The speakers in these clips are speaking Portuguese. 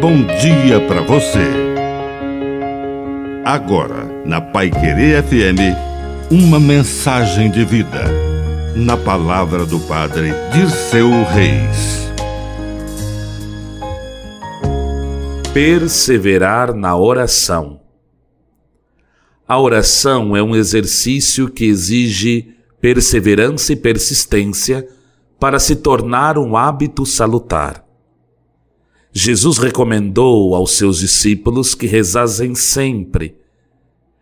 bom dia para você. Agora, na Paiquerê FM, uma mensagem de vida, na palavra do Padre Dirceu Reis. Perseverar na oração. A oração é um exercício que exige perseverança e persistência para se tornar um hábito salutar. Jesus recomendou aos seus discípulos que rezassem sempre,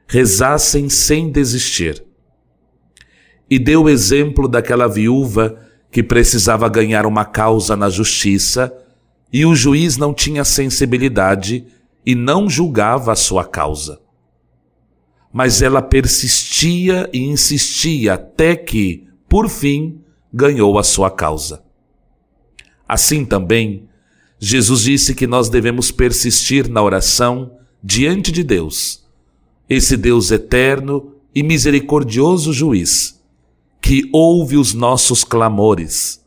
rezassem sem desistir. E deu o exemplo daquela viúva que precisava ganhar uma causa na justiça e o juiz não tinha sensibilidade e não julgava a sua causa. Mas ela persistia e insistia até que, por fim, ganhou a sua causa. Assim também, Jesus disse que nós devemos persistir na oração diante de Deus, esse Deus eterno e misericordioso juiz, que ouve os nossos clamores.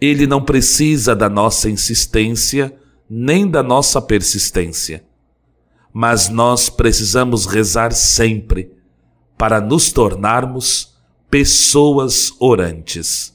Ele não precisa da nossa insistência, nem da nossa persistência, mas nós precisamos rezar sempre para nos tornarmos pessoas orantes.